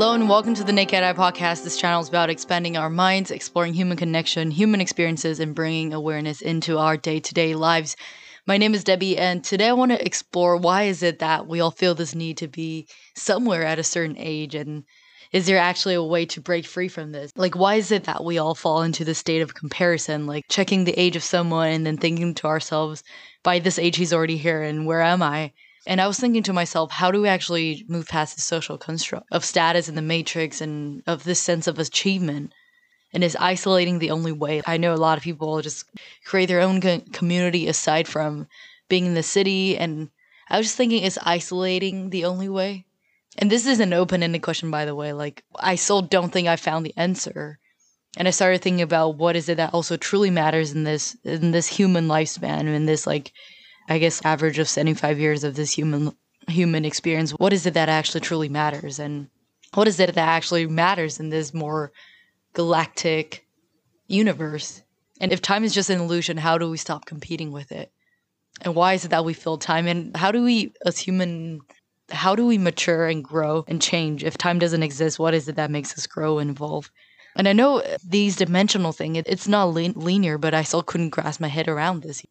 Hello and welcome to the Naked Eye Podcast. This channel is about expanding our minds, exploring human connection, human experiences, and bringing awareness into our day-to-day lives. My name is Debbie, and today I want to explore why is it that we all feel this need to be somewhere at a certain age, and is there actually a way to break free from this? Like, why is it that we all fall into this state of comparison, like checking the age of someone and then thinking to ourselves, by this age, he's already here, and where am I? And I was thinking to myself, how do we actually move past the social construct of status in the matrix and of this sense of achievement? And is isolating the only way? I know a lot of people just create their own community aside from being in the city. And I was just thinking, is isolating the only way? And this is an open-ended question, by the way. Like, I still don't think I found the answer. And I started thinking about what is it that also truly matters in this human lifespan, in this, like, I guess, average of 75 years of this human experience. What is it that actually truly matters? And what is it that actually matters in this more galactic universe? And if time is just an illusion, how do we stop competing with it? And why is it that we fill time? And how do we, as human, how do we mature and grow and change? If time doesn't exist, what is it that makes us grow and evolve? And I know these dimensional thing, it's not linear, but I still couldn't grasp my head around this.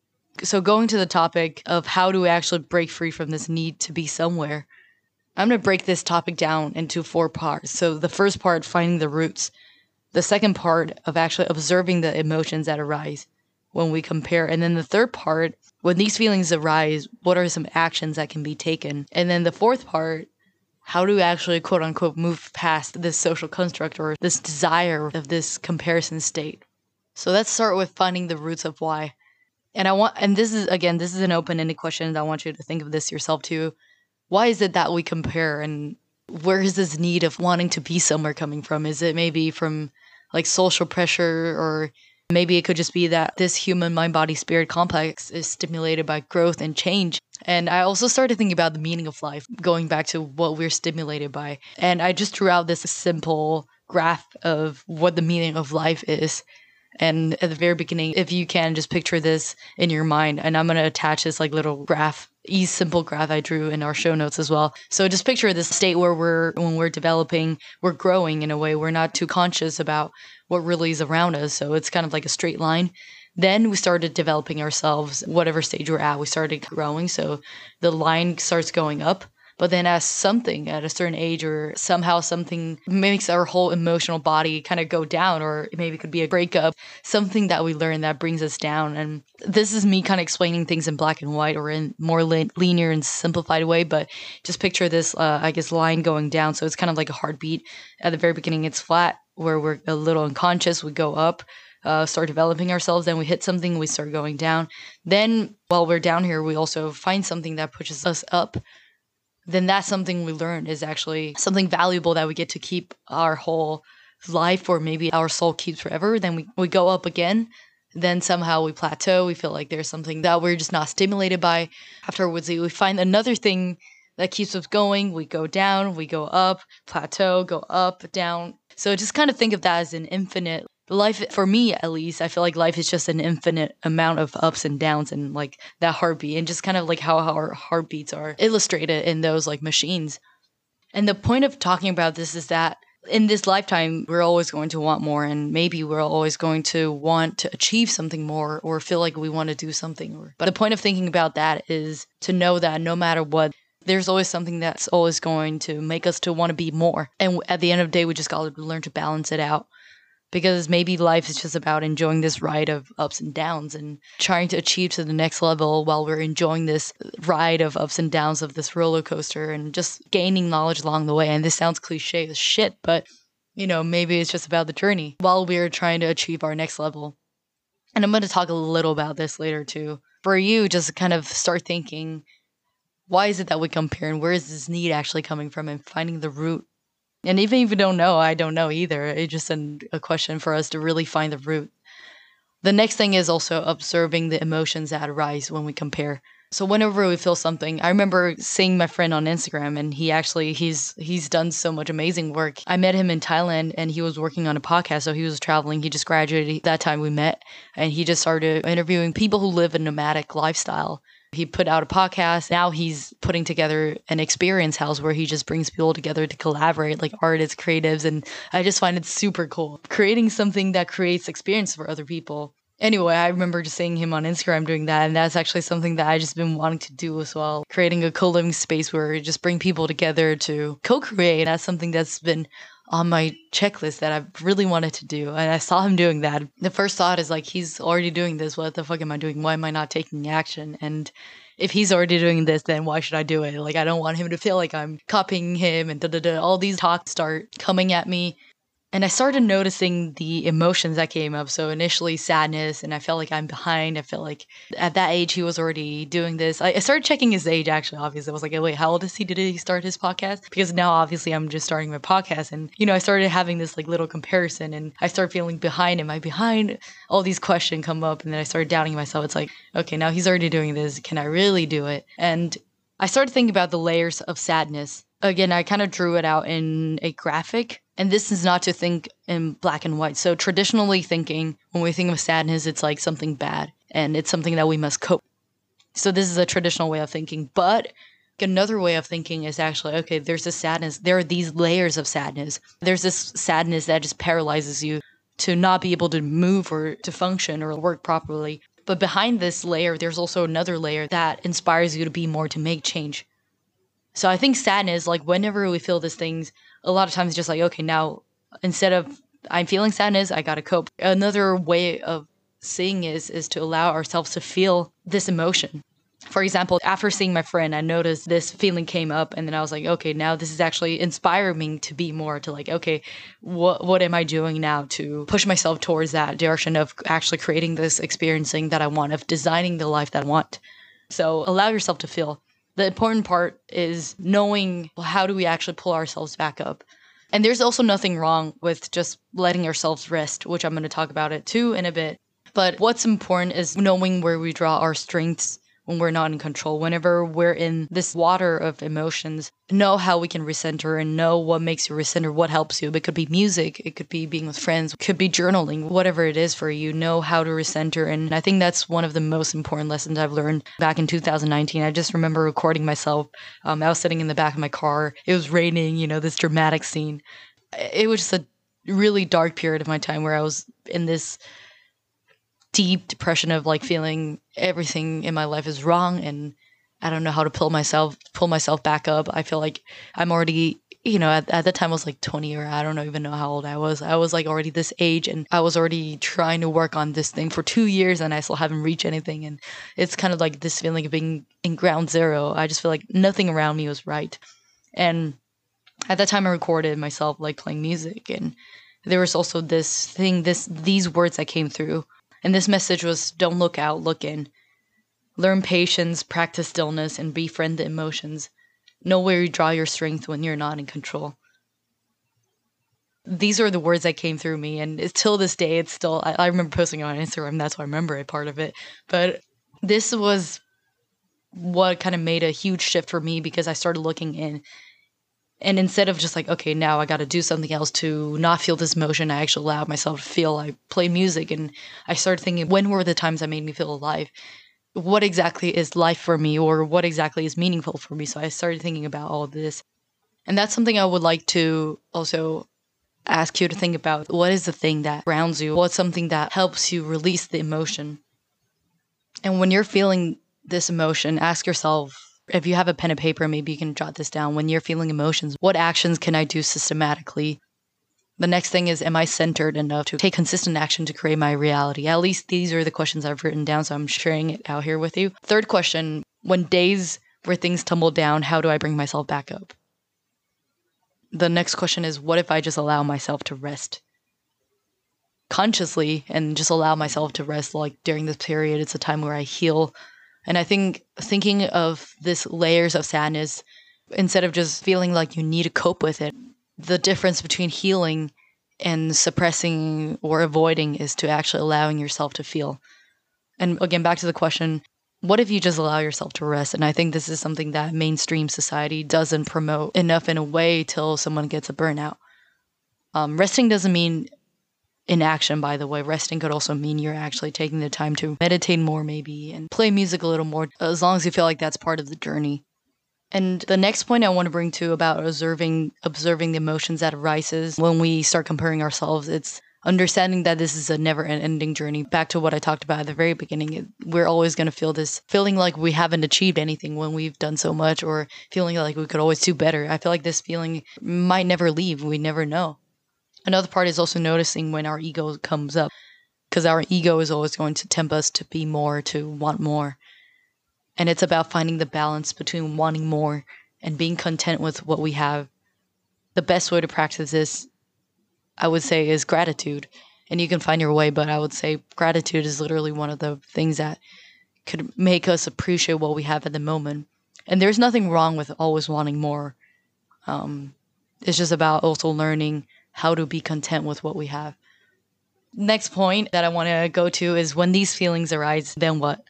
So going to the topic of how do we actually break free from this need to be somewhere, I'm going to break this topic down into four parts. So the first part, finding the roots. The second part of actually observing the emotions that arise when we compare. And then the third part, when these feelings arise, what are some actions that can be taken? And then the fourth part, how do we actually, quote unquote, move past this social construct or this desire of this comparison state? So let's start with finding the roots of why. And this is an open-ended question, and I want you to think of this yourself too. Why is it that we compare, and where is this need of wanting to be somewhere coming from? Is it maybe from like social pressure, or maybe it could just be that this human mind-body-spirit complex is stimulated by growth and change? And I also started thinking about the meaning of life, going back to what we're stimulated by. And I just drew out this simple graph of what the meaning of life is. And at the very beginning, if you can, just picture this in your mind. And I'm going to attach this like little graph, simple graph I drew in our show notes as well. So just picture this state where when we're developing, we're growing in a way. We're not too conscious about what really is around us. So it's kind of like a straight line. Then we started developing ourselves, whatever stage we're at, we started growing. So the line starts going up. But then as something at a certain age or somehow something makes our whole emotional body kind of go down, or maybe it could be a breakup, something that we learn that brings us down. And this is me kind of explaining things in black and white or in more linear and simplified way. But just picture this, line going down. So it's kind of like a heartbeat. At the very beginning, it's flat where we're a little unconscious. We go up, start developing ourselves. Then we hit something, we start going down. Then while we're down here, we also find something that pushes us up. Then that's something we learned is actually something valuable that we get to keep our whole life, or maybe our soul keeps forever. Then we go up again. Then somehow we plateau. We feel like there's something that we're just not stimulated by. Afterwards, we find another thing that keeps us going. We go down, we go up, plateau, go up, down. So just kind of think of that as an infinite life. For me, at least, I feel like life is just an infinite amount of ups and downs, and like that heartbeat, and just kind of like how our heartbeats are illustrated in those like machines. And the point of talking about this is that in this lifetime, we're always going to want more, and maybe we're always going to want to achieve something more or feel like we want to do something. But the point of thinking about that is to know that no matter what, there's always something that's always going to make us to want to be more. And at the end of the day, we just got to learn to balance it out. Because maybe life is just about enjoying this ride of ups and downs and trying to achieve to the next level while we're enjoying this ride of ups and downs of this roller coaster and just gaining knowledge along the way. And this sounds cliche as shit, but, you know, maybe it's just about the journey while we're trying to achieve our next level. And I'm going to talk a little about this later too. For you, just kind of start thinking, why is it that we compare and where is this need actually coming from, and finding the root. And even if you don't know, I don't know either. It's just a question for us to really find the root. The next thing is also observing the emotions that arise when we compare. So whenever we feel something, I remember seeing my friend on Instagram, and he's done so much amazing work. I met him in Thailand, and he was working on a podcast, so he was traveling. He just graduated that time we met, and he just started interviewing people who live a nomadic lifestyle. He put out a podcast. Now he's putting together an experience house where he just brings people together to collaborate, like artists, creatives. And I just find it super cool, creating something that creates experience for other people. Anyway, I remember just seeing him on Instagram doing that. And that's actually something that I just been wanting to do as well. Creating a co-living space where you just bring people together to co-create. That's something that's been on my checklist that I've really wanted to do. And I saw him doing that. The first thought is like, he's already doing this. What the fuck am I doing? Why am I not taking action? And if he's already doing this, then why should I do it? Like, I don't want him to feel like I'm copying him and all these talks start coming at me. And I started noticing the emotions that came up. So initially sadness, and I felt like I'm behind. I felt like at that age, he was already doing this. I started checking his age, actually, obviously. I was like, wait, how old is he? Did he start his podcast? Because now, obviously, I'm just starting my podcast. And, I started having this like little comparison, and I started feeling behind. Am I behind? All these questions come up, and then I started doubting myself. It's like, okay, now he's already doing this. Can I really do it? And I started thinking about the layers of sadness. Again, I kind of drew it out in a graphic. And this is not to think in black and white. So traditionally thinking, when we think of sadness, it's like something bad and it's something that we must cope. So this is a traditional way of thinking. But another way of thinking is actually, okay, there's this sadness. There are these layers of sadness. There's this sadness that just paralyzes you to not be able to move or to function or work properly. But behind this layer, there's also another layer that inspires you to be more, to make change. So I think sadness, like whenever we feel these things, a lot of times it's just like, okay, now instead of I'm feeling sadness, I got to cope. Another way of seeing is to allow ourselves to feel this emotion. For example, after seeing my friend, I noticed this feeling came up, and then I was like, okay, now this is actually inspiring me to be more to like, okay, what am I doing now to push myself towards that direction of actually creating this experiencing that I want, of designing the life that I want. So allow yourself to feel. The important part is knowing, well, how do we actually pull ourselves back up? And there's also nothing wrong with just letting ourselves rest, which I'm going to talk about it too in a bit. But what's important is knowing where we draw our strengths when we're not in control. Whenever we're in this water of emotions, know how we can recenter and know what makes you recenter, what helps you. It could be music. It could be being with friends. It could be journaling, whatever it is for you. Know how to recenter. And I think that's one of the most important lessons I've learned back in 2019. I just remember recording myself. I was sitting in the back of my car. It was raining, this dramatic scene. It was just a really dark period of my time where I was in this deep depression of like feeling everything in my life is wrong and I don't know how to pull myself back up. I feel like I'm already, at the time I was like 20, or I don't even know how old I was. I was like already this age and I was already trying to work on this thing for 2 years and I still haven't reached anything. And it's kind of like this feeling of being in ground zero. I just feel like nothing around me was right. And at that time I recorded myself like playing music, and there was also this thing, these words that came through. And this message was, don't look out, look in. Learn patience, practice stillness, and befriend the emotions. Know where you draw your strength when you're not in control. These are the words that came through me. And till this day, it's still, I remember posting it on Instagram. That's why I remember a part of it. But this was what kind of made a huge shift for me, because I started looking in. And instead of just like, okay, now I got to do something else to not feel this emotion, I actually allowed myself to feel. I play music and I started thinking, when were the times that made me feel alive? What exactly is life for me, or what exactly is meaningful for me? So I started thinking about all of this. And that's something I would like to also ask you to think about. What is the thing that grounds you? What's something that helps you release the emotion? And when you're feeling this emotion, ask yourself, if you have a pen and paper, maybe you can jot this down. When you're feeling emotions, what actions can I do systematically? The next thing is, am I centered enough to take consistent action to create my reality? At least these are the questions I've written down, so I'm sharing it out here with you. Third question, when days where things tumble down, how do I bring myself back up? The next question is, what if I just allow myself to rest? Consciously, and just allow myself to rest, like during this period, it's a time where I heal. And I think thinking of this layers of sadness, instead of just feeling like you need to cope with it, the difference between healing and suppressing or avoiding is to actually allowing yourself to feel. And again, back to the question, what if you just allow yourself to rest? And I think this is something that mainstream society doesn't promote enough in a way till someone gets a burnout. Resting doesn't mean inaction, by the way. Resting could also mean you're actually taking the time to meditate more, maybe, and play music a little more, as long as you feel like that's part of the journey. And the next point I want to bring to about observing the emotions that arises when we start comparing ourselves, it's understanding that this is a never-ending journey. Back to what I talked about at the very beginning, we're always going to feel this feeling like we haven't achieved anything when we've done so much, or feeling like we could always do better. I feel like this feeling might never leave. We never know. Another part is also noticing when our ego comes up, because our ego is always going to tempt us to be more, to want more. And it's about finding the balance between wanting more and being content with what we have. The best way to practice this, I would say, is gratitude. And you can find your way, but I would say gratitude is literally one of the things that could make us appreciate what we have at the moment. And there's nothing wrong with always wanting more. It's just about also learning how to be content with what we have. Next point that I want to go to is when these feelings arise, then what?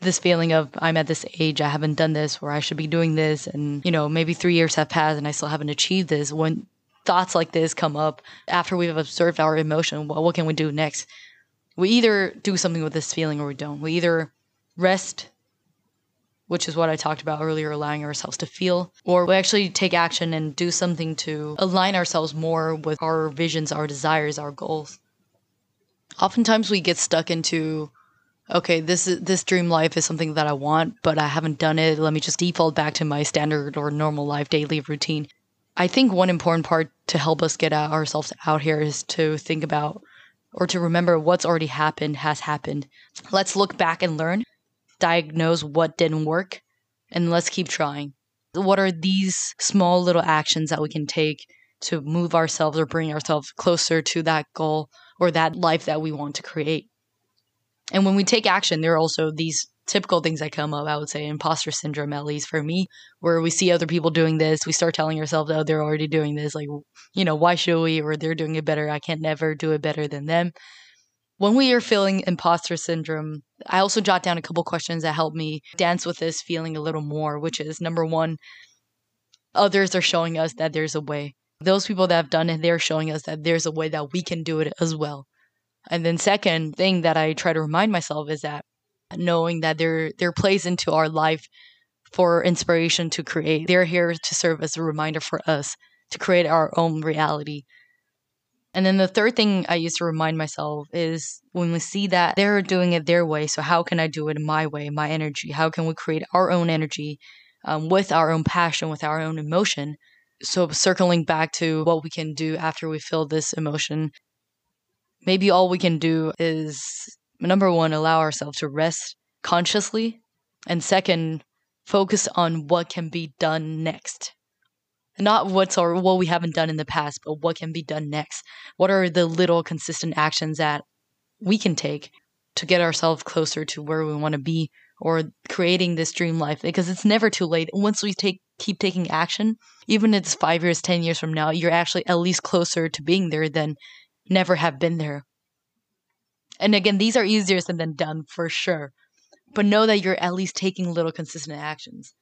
This feeling of I'm at this age, I haven't done this, or I should be doing this. And, you know, maybe 3 years have passed and I still haven't achieved this. When thoughts like this come up after we've observed our emotion, well, what can we do next? We either do something with this feeling or we don't. We either rest, which is what I talked about earlier, allowing ourselves to feel, or we actually take action and do something to align ourselves more with our visions, our desires, our goals. Oftentimes we get stuck into, okay, this dream life is something that I want, but I haven't done it. Let me just default back to my standard or normal life daily routine. I think one important part to help us get ourselves out here is to think about or to remember what's already happened has happened. Let's look back and learn, diagnose what didn't work, and let's keep trying. What are these small little actions that we can take to move ourselves or bring ourselves closer to that goal or that life that we want to create? And when we take action, there are also these typical things that come up, I would say, imposter syndrome, at least for me, where we see other people doing this. We start telling ourselves, oh, they're already doing this. Like, you know, why should we? Or they're doing it better. I can't never do it better than them. When we are feeling imposter syndrome, I also jot down a couple questions that help me dance with this feeling a little more, which is number one, others are showing us that there's a way. Those people that have done it, they're showing us that there's a way that we can do it as well. And then second thing that I try to remind myself is that knowing that they're plays into our life for inspiration to create. They're here to serve as a reminder for us to create our own reality. And then the third thing I used to remind myself is when we see that they're doing it their way, so how can I do it my way, my energy? How can we create our own energy with our own passion, with our own emotion? So circling back to what we can do after we feel this emotion, maybe all we can do is, number one, allow ourselves to rest consciously. And second, focus on what can be done next. Not what we haven't done in the past, but what can be done next. What are the little consistent actions that we can take to get ourselves closer to where we want to be or creating this dream life? Because it's never too late. Once we keep taking action, even if it's 5 years, 10 years from now, you're actually at least closer to being there than never have been there. And again, these are easier said than done for sure. But know that you're at least taking little consistent actions.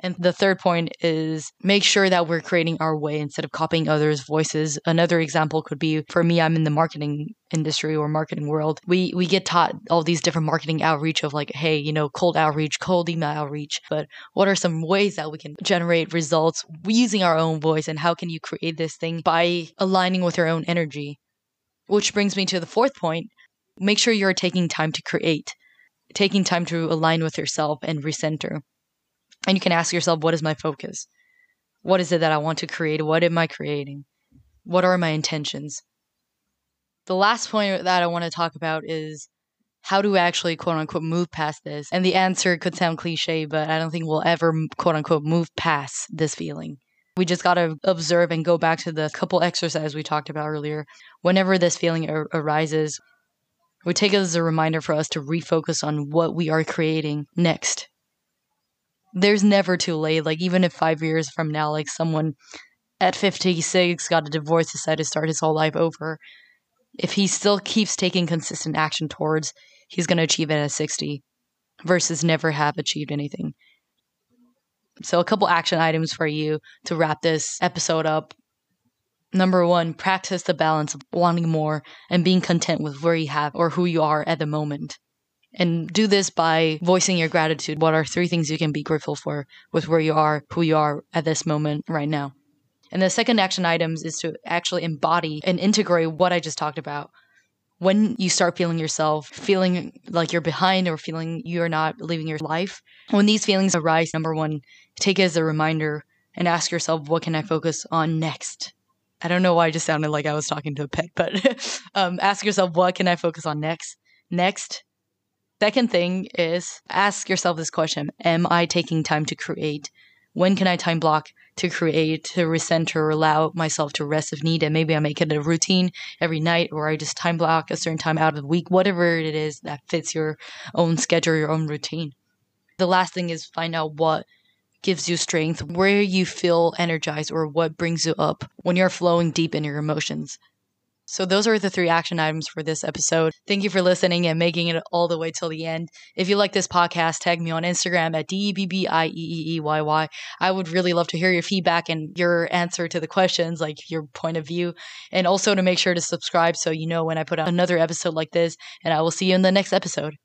And the third point is make sure that we're creating our way instead of copying others' voices. Another example could be, for me, I'm in the marketing industry or marketing world. We get taught all these different marketing outreach of like, hey, you know, cold outreach, cold email outreach. But what are some ways that we can generate results using our own voice? And how can you create this thing by aligning with your own energy? Which brings me to the fourth point. Make sure you're taking time to create, taking time to align with yourself and recenter. And you can ask yourself, what is my focus? What is it that I want to create? What am I creating? What are my intentions? The last point that I want to talk about is how do we actually, quote unquote, move past this? And the answer could sound cliche, but I don't think we'll ever, quote unquote, move past this feeling. We just got to observe and go back to the couple exercises we talked about earlier. Whenever this feeling arises, we take it as a reminder for us to refocus on what we are creating next. There's never too late. Like, even if 5 years from now, like someone at 56 got a divorce, decided to start his whole life over, if he still keeps taking consistent action towards, he's going to achieve it at 60 versus never have achieved anything. So a couple action items for you to wrap this episode up. Number one, practice the balance of wanting more and being content with where you have or who you are at the moment. And do this by voicing your gratitude. What are three things you can be grateful for with where you are, who you are at this moment right now? And the second action items is to actually embody and integrate what I just talked about. When you start feeling yourself, feeling like you're behind or feeling you're not living your life, when these feelings arise, number one, take it as a reminder and ask yourself, what can I focus on next? I don't know why I just sounded like I was talking to a pet, but ask yourself, what can I focus on next? Second thing is ask yourself this question. Am I taking time to create? When can I time block to create, to recenter, allow myself to rest if needed? Maybe I make it a routine every night, or I just time block a certain time out of the week, whatever it is that fits your own schedule, your own routine. The last thing is find out what gives you strength, where you feel energized, or what brings you up when you're flowing deep in your emotions. So those are the three action items for this episode. Thank you for listening and making it all the way till the end. If you like this podcast, tag me on Instagram at DEBBIEEEYY. I would really love to hear your feedback and your answer to the questions, like your point of view. And also to make sure to subscribe so you know when I put out another episode like this. And I will see you in the next episode.